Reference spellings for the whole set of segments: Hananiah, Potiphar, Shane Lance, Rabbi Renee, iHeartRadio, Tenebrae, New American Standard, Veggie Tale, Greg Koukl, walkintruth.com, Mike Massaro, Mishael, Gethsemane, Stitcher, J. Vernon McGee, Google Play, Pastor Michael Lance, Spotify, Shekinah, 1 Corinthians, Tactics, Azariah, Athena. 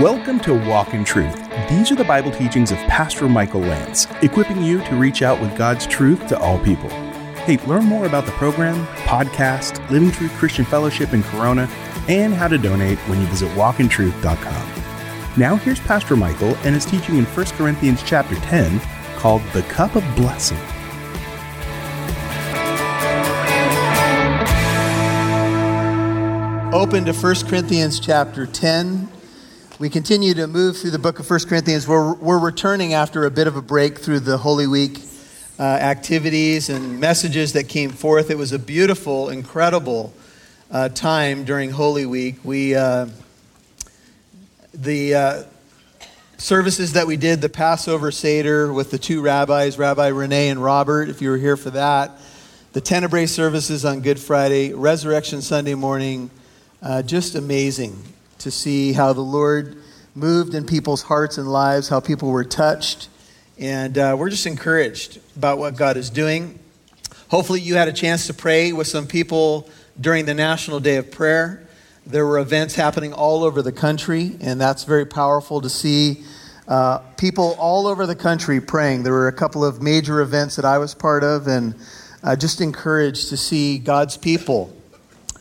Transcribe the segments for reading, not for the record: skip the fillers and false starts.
Welcome to Walk in Truth. These are the Bible teachings of Pastor Michael Lance, equipping you to reach out with God's truth to all people. Hey, learn more about the program, podcast, Living Truth Christian Fellowship in Corona, and how to donate when you visit walkintruth.com. Now here's Pastor Michael and his teaching in 1 Corinthians chapter 10 called The Cup of Blessing. Open to 1 Corinthians chapter 10. We continue to move through the book of 1 Corinthians. We're returning after a bit of a break through the Holy Week activities and messages that came forth. It was a beautiful, incredible time during Holy Week. The services that we did, the Passover Seder with the two rabbis, Rabbi Renee and Robert, if you were here for that, the Tenebrae services on Good Friday, Resurrection Sunday morning, just amazing to see how the Lord moved in people's hearts and lives, how people were touched. And we're just encouraged about what God is doing. Hopefully you had a chance to pray with some people during the National Day of Prayer. There were events happening all over the country, and that's very powerful to see people all over the country praying. There were a couple of major events that I was part of, and just encouraged to see God's people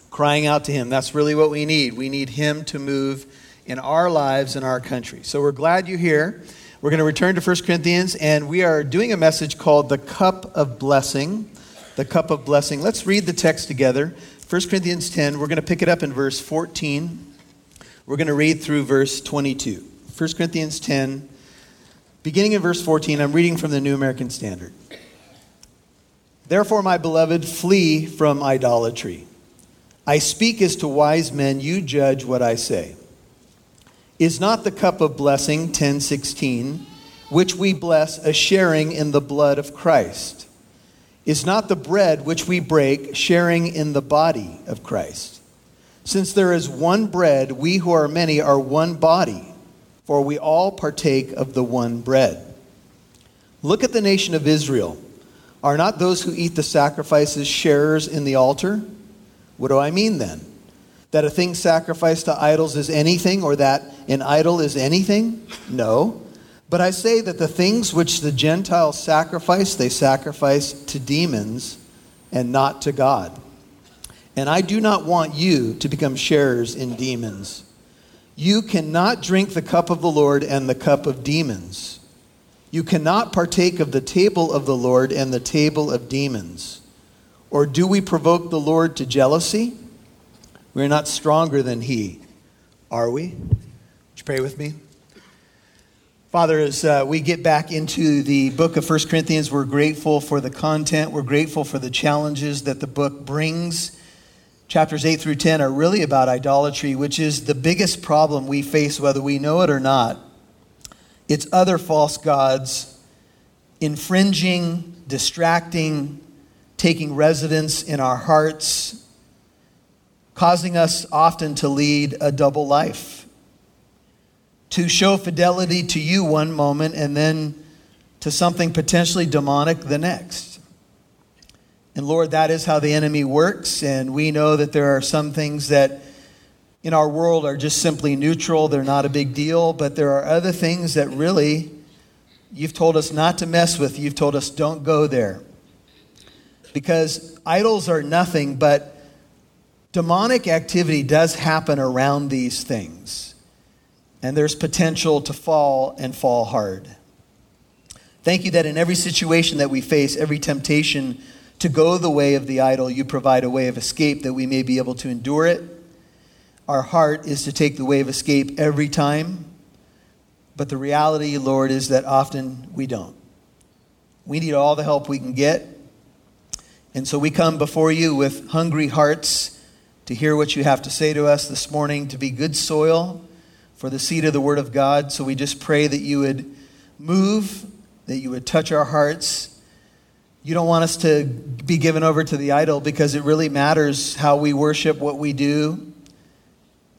crying out to him. That's really what we need. We need him to move in our lives, in our country. So we're glad you're here. We're going to return to 1 Corinthians, and we are doing a message called The Cup of Blessing. The Cup of Blessing. Let's read the text together. 1 Corinthians 10, we're going to pick it up in verse 14. We're going to read through verse 22. 1 Corinthians 10, beginning in verse 14, I'm reading from the New American Standard. Therefore, my beloved, flee from idolatry. I speak as to wise men, you judge what I say. Is not the cup of blessing, 10:16, which we bless, a sharing in the blood of Christ? Is not the bread which we break, sharing in the body of Christ? Since there is one bread, we who are many are one body, for we all partake of the one bread. Look at the nation of Israel. Are not those who eat the sacrifices sharers in the altar? What do I mean then? That a thing sacrificed to idols is anything, or that an idol is anything? No. But I say that the things which the Gentiles sacrifice, they sacrifice to demons and not to God. And I do not want you to become sharers in demons. You cannot drink the cup of the Lord and the cup of demons. You cannot partake of the table of the Lord and the table of demons. Or do we provoke the Lord to jealousy? We are not stronger than he, are we? Would you pray with me? Father, as we get back into the book of 1 Corinthians, we're grateful for the content. We're grateful for the challenges that the book brings. Chapters 8 through 10 are really about idolatry, which is the biggest problem we face, whether we know it or not. It's other false gods infringing, distracting, taking residence in our hearts, causing us often to lead a double life, to show fidelity to you one moment and then to something potentially demonic the next. And Lord, that is how the enemy works, and we know that there are some things that in our world are just simply neutral, they're not a big deal, but there are other things that really you've told us not to mess with, you've told us don't go there. Because idols are nothing, but demonic activity does happen around these things. And there's potential to fall and fall hard. Thank you that in every situation that we face, every temptation to go the way of the idol, you provide a way of escape that we may be able to endure it. Our heart is to take the way of escape every time. But the reality, Lord, is that often we don't. We need all the help we can get. And so we come before you with hungry hearts to hear what you have to say to us this morning, to be good soil for the seed of the word of God. So we just pray that you would move, that you would touch our hearts. You don't want us to be given over to the idol because it really matters how we worship, what we do.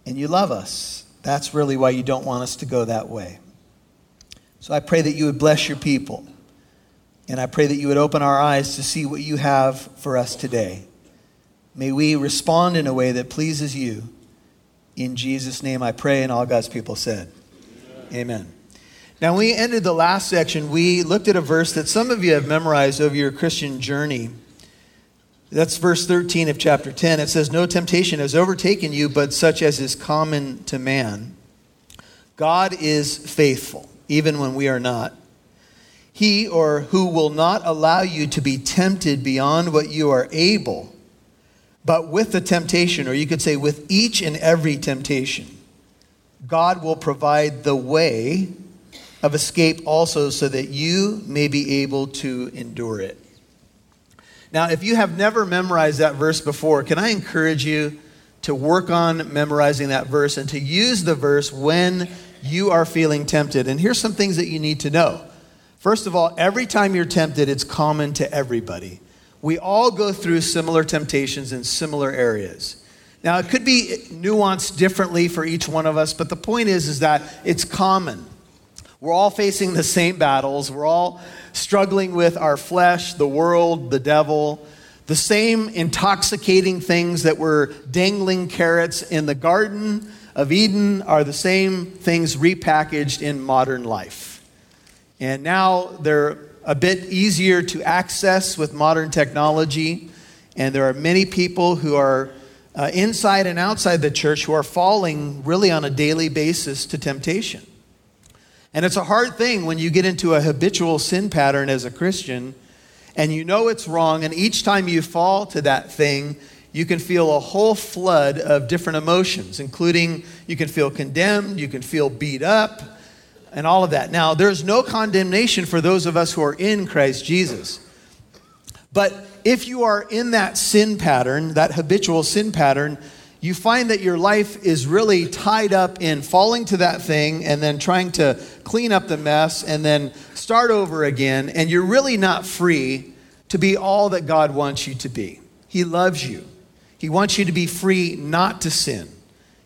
And you love us. That's really why you don't want us to go that way. So I pray that you would bless your people. And I pray that you would open our eyes to see what you have for us today. May we respond in a way that pleases you. In Jesus' name I pray, and all God's people said, Amen. Now, when we ended the last section, we looked at a verse that some of you have memorized over your Christian journey. That's verse 13 of chapter 10. It says, "No temptation has overtaken you, but such as is common to man. God is faithful, even when we are not. He or who will not allow you to be tempted beyond what you are able, but with the temptation," or you could say with each and every temptation, "God will provide the way of escape also so that you may be able to endure it." Now, if you have never memorized that verse before, can I encourage you to work on memorizing that verse and to use the verse when you are feeling tempted? And here's some things that you need to know. First of all, every time you're tempted, it's common to everybody. We all go through similar temptations in similar areas. Now, it could be nuanced differently for each one of us, but the point is that it's common. We're all facing the same battles. We're all struggling with our flesh, the world, the devil, the same intoxicating things that were dangling carrots in the Garden of Eden are the same things repackaged in modern life. And now they're a bit easier to access with modern technology. And there are many people who are inside and outside the church who are falling really on a daily basis to temptation. And it's a hard thing when you get into a habitual sin pattern as a Christian and you know it's wrong. And each time you fall to that thing, you can feel a whole flood of different emotions, including you can feel condemned, you can feel beat up, and all of that. Now, there's no condemnation for those of us who are in Christ Jesus. But if you are in that sin pattern, that habitual sin pattern, you find that your life is really tied up in falling to that thing and then trying to clean up the mess and then start over again. And you're really not free to be all that God wants you to be. He loves you. He wants you to be free not to sin.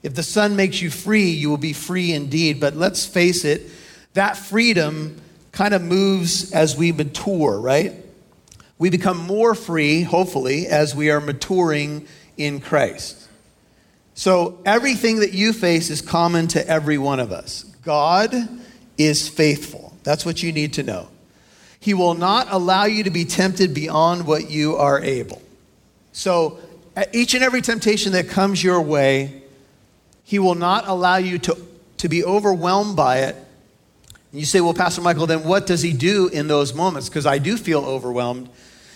If the Son makes you free, you will be free indeed. But let's face it, that freedom kind of moves as we mature, right? We become more free, hopefully, as we are maturing in Christ. So everything that you face is common to every one of us. God is faithful. That's what you need to know. He will not allow you to be tempted beyond what you are able. So each and every temptation that comes your way, He will not allow you to be overwhelmed by it. And you say, "Well, Pastor Michael, then what does He do in those moments? Because I do feel overwhelmed."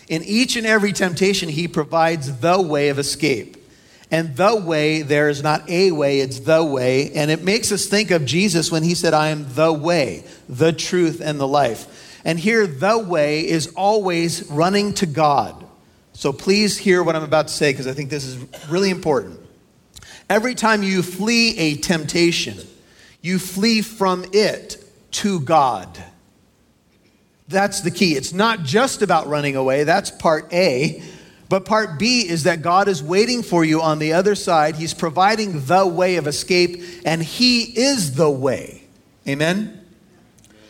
In each and every temptation, He provides the way of escape. And the way, there is not a way, it's the way. And it makes us think of Jesus when He said, "I am the way, the truth, and the life." And here, the way is always running to God. So please hear what I'm about to say, because I think this is really important. Every time you flee a temptation, you flee from it to God. That's the key. It's not just about running away. That's part A. But part B is that God is waiting for you on the other side. He's providing the way of escape, and He is the way. Amen?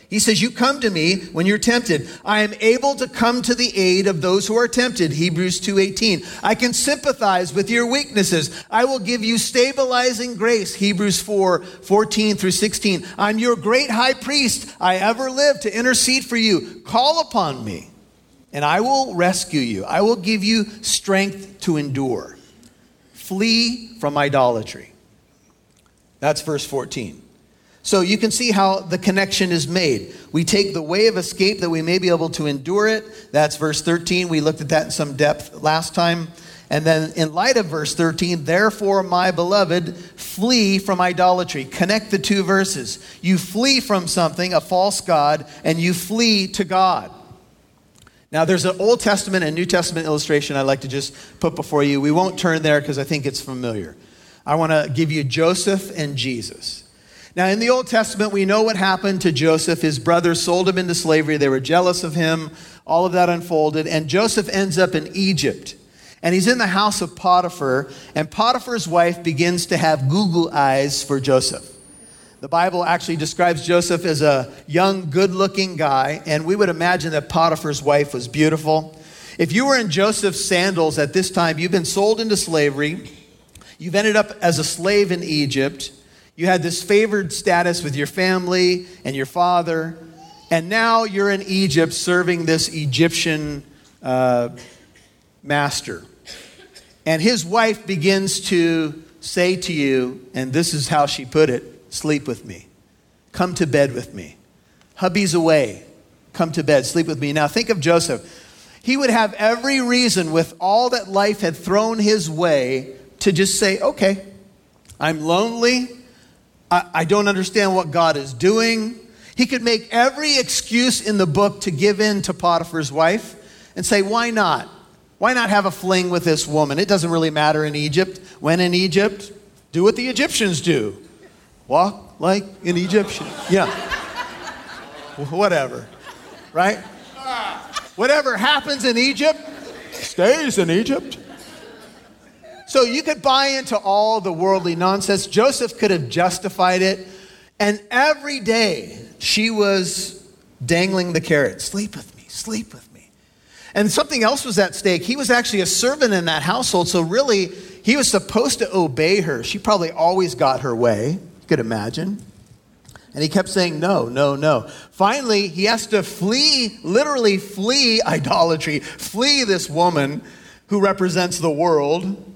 He says, "You come to me when you're tempted. I am able to come to the aid of those who are tempted." Hebrews 2:18. "I can sympathize with your weaknesses. I will give you stabilizing grace." Hebrews 4:14 through 16. "I'm your great high priest. I ever live to intercede for you. Call upon me and I will rescue you. I will give you strength to endure." Flee from idolatry. That's verse 14. So you can see how the connection is made. We take the way of escape that we may be able to endure it. That's verse 13. We looked at that in some depth last time. And then in light of verse 13, "Therefore, my beloved, flee from idolatry." Connect the two verses. You flee from something, a false god, and you flee to God. Now, there's an Old Testament and New Testament illustration I'd like to just put before you. We won't turn there because I think it's familiar. I want to give you Joseph and Jesus. Now, in the Old Testament, we know what happened to Joseph. His brothers sold him into slavery. They were jealous of him. All of that unfolded. And Joseph ends up in Egypt. And he's in the house of Potiphar. And Potiphar's wife begins to have goo-goo eyes for Joseph. The Bible actually describes Joseph as a young, good-looking guy. And we would imagine that Potiphar's wife was beautiful. If you were in Joseph's sandals at this time, you've been sold into slavery. You've ended up as a slave in Egypt. You had this favored status with your family and your father, and now you're in Egypt serving this Egyptian master. And his wife begins to say to you, and this is how she put it, sleep with me. Come to bed with me. Hubby's away. Come to bed. Sleep with me. Now think of Joseph. He would have every reason with all that life had thrown his way to just say, okay, I'm lonely. I don't understand what God is doing. He could make every excuse in the book to give in to Potiphar's wife and say, why not? Why not have a fling with this woman? It doesn't really matter in Egypt. When in Egypt, do what the Egyptians do. Walk like an Egyptian. Yeah. Whatever. Right? Whatever happens in Egypt, stays in Egypt. So you could buy into all the worldly nonsense. Joseph could have justified it. And every day she was dangling the carrot. Sleep with me. Sleep with me. And something else was at stake. He was actually a servant in that household, so really, he was supposed to obey her. She probably always got her way, you could imagine. And he kept saying, no, no, no. Finally, he has to flee, literally flee idolatry, flee this woman who represents the world.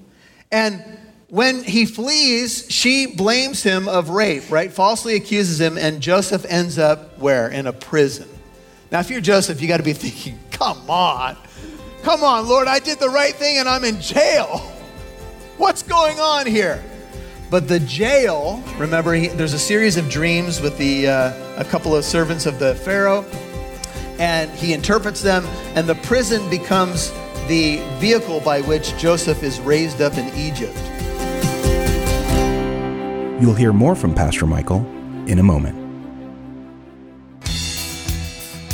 And when he flees, she blames him of rape, right? Falsely accuses him, and Joseph ends up where? In a prison. Now, if you're Joseph, you got to be thinking, Come on, Lord, I did the right thing and I'm in jail. What's going on here? But the jail, remember, there's a series of dreams with a couple of servants of the Pharaoh, and he interprets them, and the prison becomes the vehicle by which Joseph is raised up in Egypt. You'll hear more from Pastor Michael in a moment.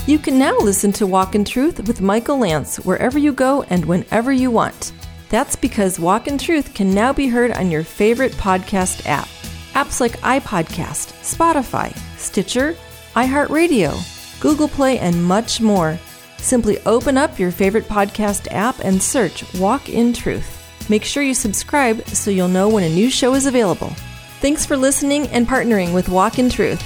You can now listen to Walk in Truth with Michael Lance wherever you go and whenever you want. That's because Walk in Truth can now be heard on your favorite podcast app. Apps like iPodcast, Spotify, Stitcher, iHeartRadio, Google Play, and much more. Simply open up your favorite podcast app and search Walk in Truth. Make sure you subscribe so you'll know when a new show is available. Thanks for listening and partnering with Walk in Truth.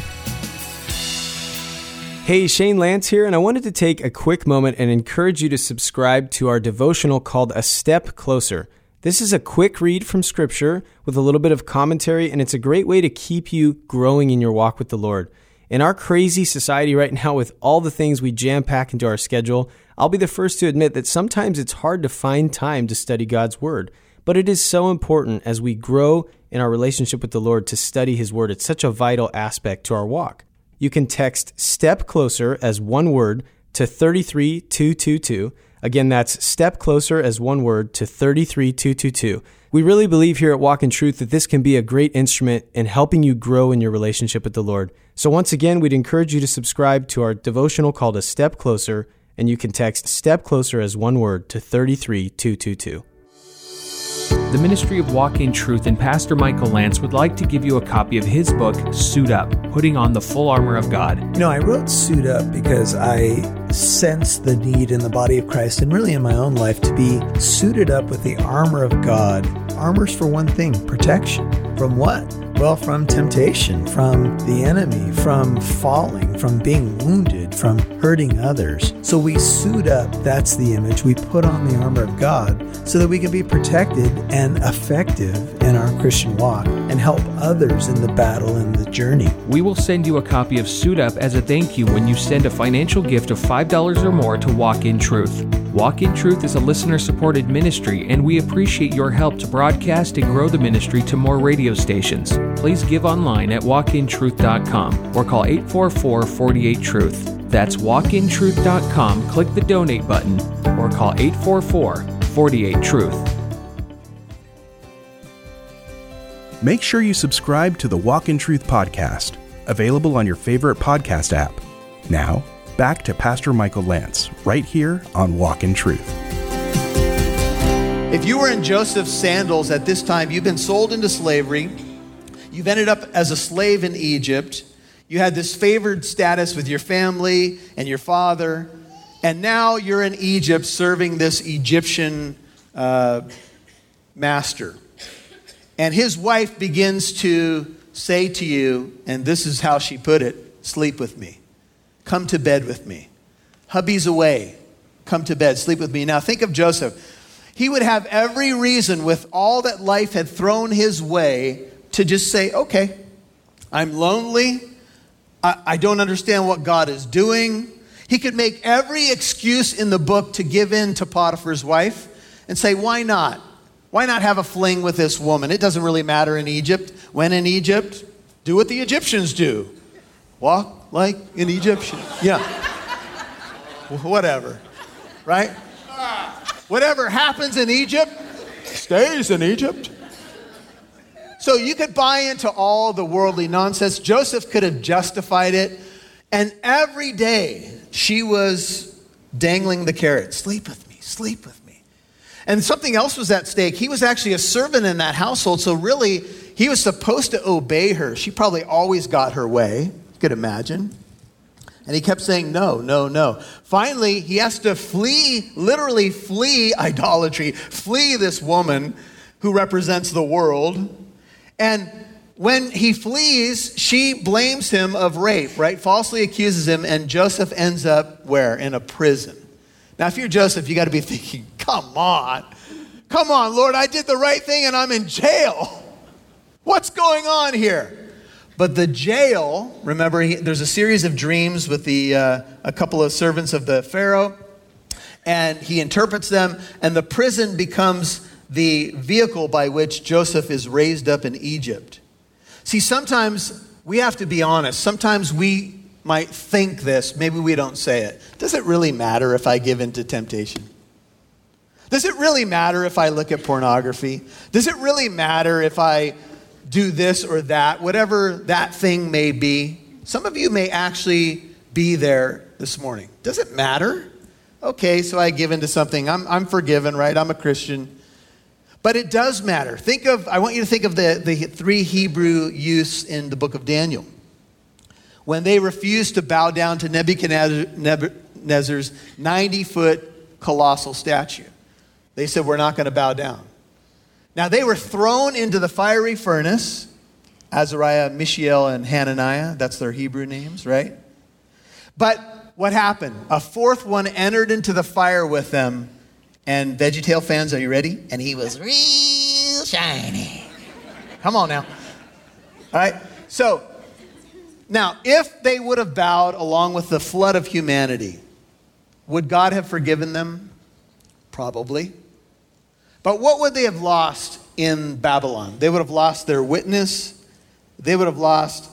Hey, Shane Lance here, and I wanted to take a quick moment and encourage you to subscribe to our devotional called A Step Closer. This is a quick read from Scripture with a little bit of commentary, and it's a great way to keep you growing in your walk with the Lord. In our crazy society right now, with all the things we jam-pack into our schedule, I'll be the first to admit that sometimes it's hard to find time to study God's Word. But it is so important as we grow in our relationship with the Lord to study His Word. It's such a vital aspect to our walk. You can text STEP CLOSER as one word to 33222. Again, that's STEP CLOSER as one word to 33222. We really believe here at Walk in Truth that this can be a great instrument in helping you grow in your relationship with the Lord. So once again, we'd encourage you to subscribe to our devotional called A Step Closer, and you can text STEP CLOSER as one word to 33222. The Ministry of Walk in Truth and Pastor Michael Lance would like to give you a copy of his book, Suit Up, Putting on the Full Armor of God. You know, I wrote Suit Up because I sense the need in the body of Christ and really in my own life to be suited up with the armor of God. Armor's for one thing, protection. From what? Well, from temptation, from the enemy, from falling, from being wounded, from hurting others. So we suit up, that's the image. We put on the armor of God so that we can be protected and effective in our Christian walk and help others in the battle and the journey. We will send you a copy of Suit Up as a thank you when you send a financial gift of $5 or more to Walk in Truth. Walk in Truth is a listener-supported ministry, and we appreciate your help to broadcast and grow the ministry to more radio stations. Please give online at walkintruth.com or call 844-48-TRUTH. That's walkintruth.com, click the donate button, or call 844-48-TRUTH. Make sure you subscribe to the Walk in Truth podcast, available on your favorite podcast app. Now, back to Pastor Michael Lance, right here on Walk in Truth. If you were in Joseph's sandals at this time, you've been sold into slavery. You've ended up as a slave in Egypt. You had this favored status with your family and your father. And now you're in Egypt serving this Egyptian master. And his wife begins to say to you, and this is how she put it, sleep with me. Come to bed with me. Hubby's away. Come to bed. Sleep with me. Now think of Joseph. He would have every reason with all that life had thrown his way to just say, okay, I'm lonely. I don't understand what God is doing. He could make every excuse in the book to give in to Potiphar's wife and say, why not? Why not have a fling with this woman? It doesn't really matter in Egypt. When in Egypt, do what the Egyptians do. Walk like an Egyptian. Yeah. Whatever. Right? Whatever happens in Egypt, stays in Egypt. So you could buy into all the worldly nonsense. Joseph could have justified it. And every day she was dangling the carrot. Sleep with me, sleep with me. And something else was at stake. He was actually a servant in that household. So really, he was supposed to obey her. She probably always got her way, you could imagine. And he kept saying, no, no, no. Finally, he has to flee, literally flee idolatry, flee this woman who represents the world. And when he flees, she blames him of rape, right? Falsely accuses him, and Joseph ends up where? In a prison. Now, if you're Joseph, you got to be thinking, come on, Lord, I did the right thing and I'm in jail. What's going on here? But the jail, remember, there's a series of dreams with a couple of servants of the Pharaoh, and he interprets them, and the prison becomes the vehicle by which Joseph is raised up in Egypt. See, sometimes we have to be honest. Sometimes we might think this. Maybe we don't say it. Does it really matter if I give in to temptation? Does it really matter if I look at pornography? Does it really matter if I do this or that, whatever that thing may be? Some of you may actually be there this morning. Does it matter? Okay, so I give in to something. I'm forgiven, right? I'm a Christian. But it does matter. I want you to think of the three Hebrew youths in the book of Daniel. When they refused to bow down to Nebuchadnezzar's 90-foot colossal statue, they said, we're not going to bow down. Now, they were thrown into the fiery furnace, Azariah, Mishael, and Hananiah. That's their Hebrew names, right? But what happened? A fourth one entered into the fire with them. And Veggie Tale fans, are you ready? And he was real shiny. Come on now. All right. So now, if they would have bowed along with the flood of humanity, would God have forgiven them? Probably. But what would they have lost in Babylon? They would have lost their witness. They would have lost,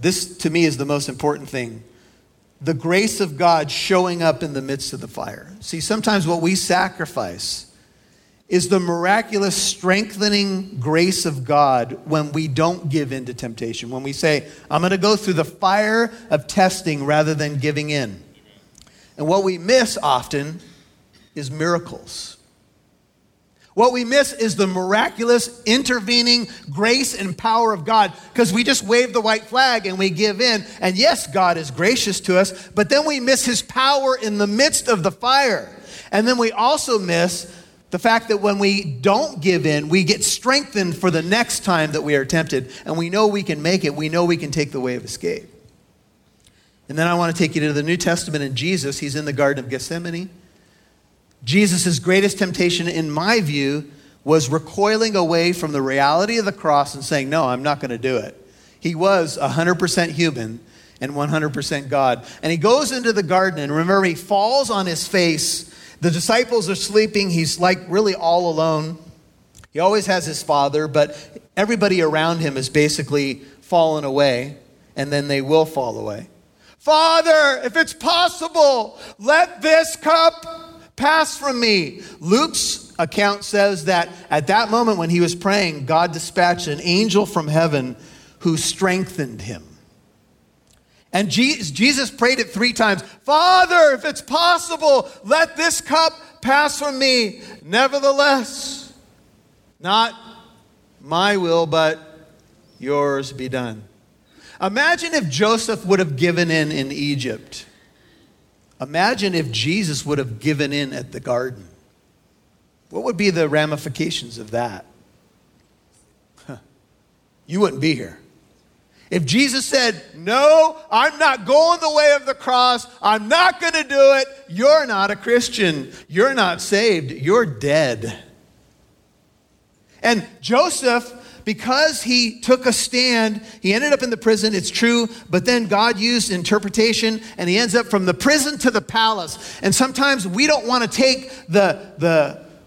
this to me is the most important thing, the grace of God showing up in the midst of the fire. See, sometimes what we sacrifice is the miraculous strengthening grace of God when we don't give in to temptation, when we say, I'm going to go through the fire of testing rather than giving in. And what we miss often is miracles. What we miss is the miraculous intervening grace and power of God, because we just wave the white flag and we give in. And yes, God is gracious to us, but then we miss his power in the midst of the fire. And then we also miss the fact that when we don't give in, we get strengthened for the next time that we are tempted. And we know we can make it. We know we can take the way of escape. And then I want to take you to the New Testament and Jesus. He's in the Garden of Gethsemane. Jesus' greatest temptation, in my view, was recoiling away from the reality of the cross and saying, no, I'm not going to do it. He was 100% human and 100% God. And he goes into the garden, and remember, he falls on his face. The disciples are sleeping. He's like really all alone. He always has his Father, but everybody around him is basically fallen away, and then they will fall away. Father, if it's possible, let this cup pass from me. Luke's account says that at that moment when he was praying, God dispatched an angel from heaven who strengthened him. And Jesus prayed it three times. Father, if it's possible, let this cup pass from me. Nevertheless, not my will, but yours be done. Imagine if Joseph would have given in Egypt. Imagine if Jesus would have given in at the garden. What would be the ramifications of that? You wouldn't be here. If Jesus said, no, I'm not going the way of the cross, I'm not going to do it, you're not a Christian. You're not saved. You're dead. And Joseph, because he took a stand, he ended up in the prison, it's true, but then God used interpretation and he ends up from the prison to the palace. And sometimes we don't want to take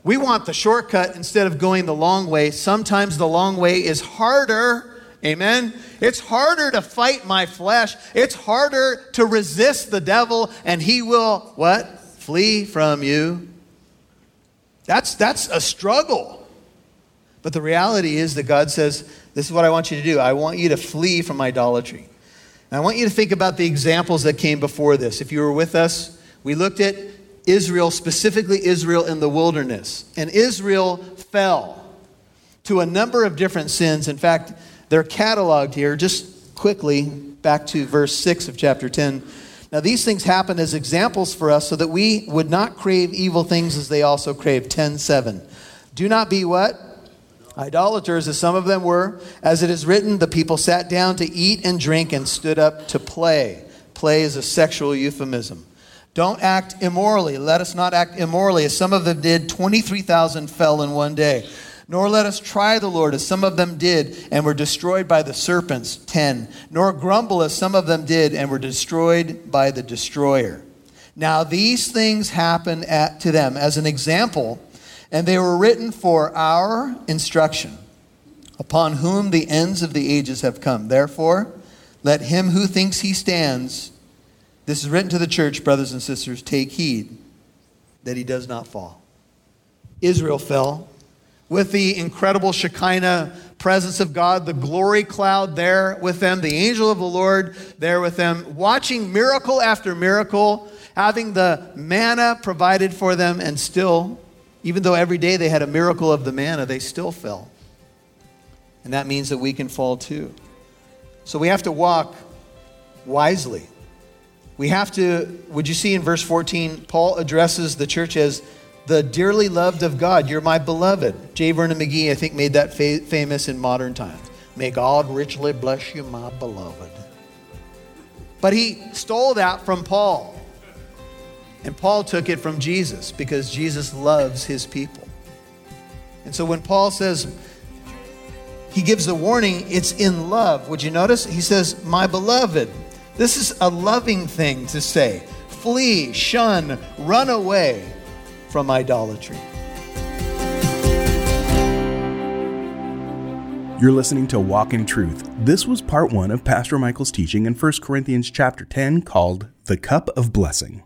we want the shortcut instead of going the long way. Sometimes the long way is harder. Amen. It's harder to fight my flesh. It's harder to resist the devil, and he will, what? Flee from you. That's a struggle. But the reality is that God says, this is what I want you to do. I want you to flee from idolatry. And I want you to think about the examples that came before this. If you were with us, we looked at Israel, specifically Israel in the wilderness. And Israel fell to a number of different sins. In fact, they're cataloged here, just quickly, back to verse 6 of chapter 10. Now, these things happen as examples for us so that we would not crave evil things as they also craved. 10:7. Do not be what? Idolaters, as some of them were. As it is written, the people sat down to eat and drink and stood up to play. Play is a sexual euphemism. Don't act immorally. Let us not act immorally. As some of them did, 23,000 fell in one day. Nor let us try the Lord, as some of them did, and were destroyed by the serpents. 10. Nor grumble, as some of them did, and were destroyed by the destroyer. Now these things happen to them as an example, and they were written for our instruction, upon whom the ends of the ages have come. Therefore, let him who thinks he stands, this is written to the church, brothers and sisters, take heed that he does not fall. Israel fell. With the incredible Shekinah presence of God, the glory cloud there with them, the angel of the Lord there with them, watching miracle after miracle, having the manna provided for them, and still, even though every day they had a miracle of the manna, they still fell. And that means that we can fall too. So we have to walk wisely. We have to, would you see in verse 14, Paul addresses the church as the dearly loved of God, you're my beloved. J. Vernon McGee, I think, made that famous in modern times. May God richly bless you, my beloved. But he stole that from Paul. And Paul took it from Jesus because Jesus loves his people. And so when Paul says, he gives the warning, it's in love. Would you notice? He says, my beloved. This is a loving thing to say. Flee, shun, run away from idolatry. You're listening to Walk in Truth. This was part one of Pastor Michael's teaching in 1 Corinthians chapter 10 called The Cup of Blessing.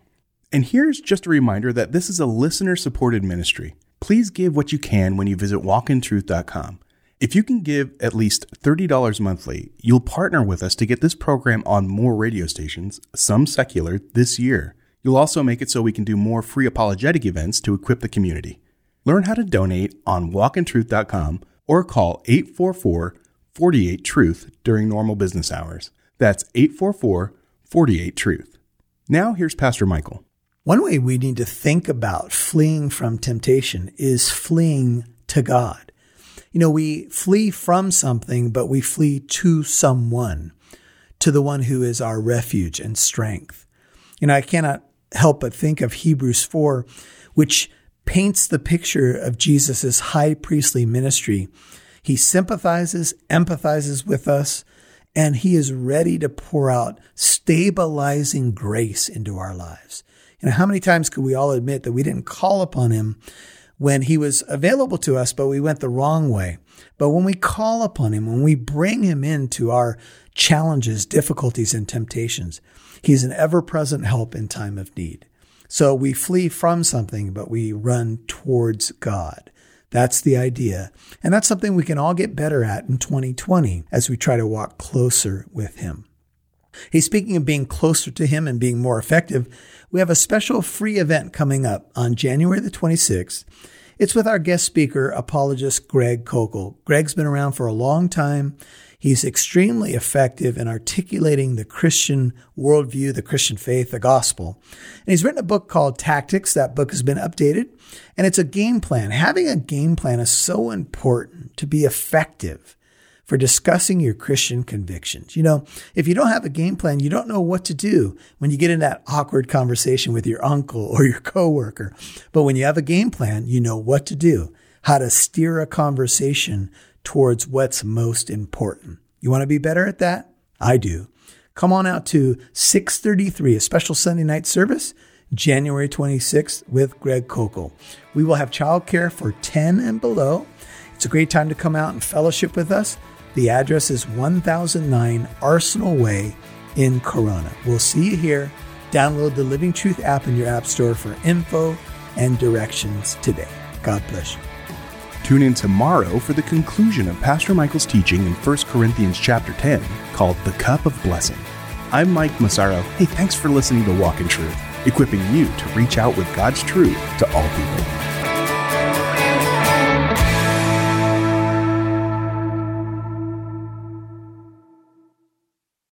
And here's just a reminder that this is a listener-supported ministry. Please give what you can when you visit walkintruth.com. If you can give at least $30 monthly, you'll partner with us to get this program on more radio stations, some secular, this year. You'll also make it so we can do more free apologetic events to equip the community. Learn how to donate on walkintruth.com or call 844-48-TRUTH during normal business hours. That's 844-48-TRUTH. Now here's Pastor Michael. One way we need to think about fleeing from temptation is fleeing to God. You know, we flee from something, but we flee to someone, to the one who is our refuge and strength. You know, I cannot help but think of Hebrews 4, which paints the picture of Jesus' high priestly ministry. He sympathizes, empathizes with us, and he is ready to pour out stabilizing grace into our lives. You know, how many times could we all admit that we didn't call upon him when he was available to us, but we went the wrong way? But when we call upon him, when we bring him into our challenges, difficulties, and temptations, he's an ever-present help in time of need. So we flee from something, but we run towards God. That's the idea. And that's something we can all get better at in 2020 as we try to walk closer with him. Hey, speaking of being closer to him and being more effective, we have a special free event coming up on January the 26th. It's with our guest speaker, apologist Greg Koukl. Greg's been around for a long time. He's extremely effective in articulating the Christian worldview, the Christian faith, the gospel. And he's written a book called Tactics. That book has been updated. And it's a game plan. Having a game plan is so important to be effective for discussing your Christian convictions. You know, if you don't have a game plan, you don't know what to do when you get in that awkward conversation with your uncle or your coworker. But when you have a game plan, you know what to do, how to steer a conversation towards what's most important. You want to be better at that? I do. Come on out to 6:33, a special Sunday night service, January 26th with Greg Koukl. We will have childcare for 10 and below. It's a great time to come out and fellowship with us. The address is 1009 Arsenal Way in Corona. We'll see you here. Download the Living Truth app in your app store for info and directions today. God bless you. Tune in tomorrow for the conclusion of Pastor Michael's teaching in 1 Corinthians chapter 10 called The Cup of Blessing. I'm Mike Massaro. Hey, thanks for listening to Walk in Truth, equipping you to reach out with God's truth to all people.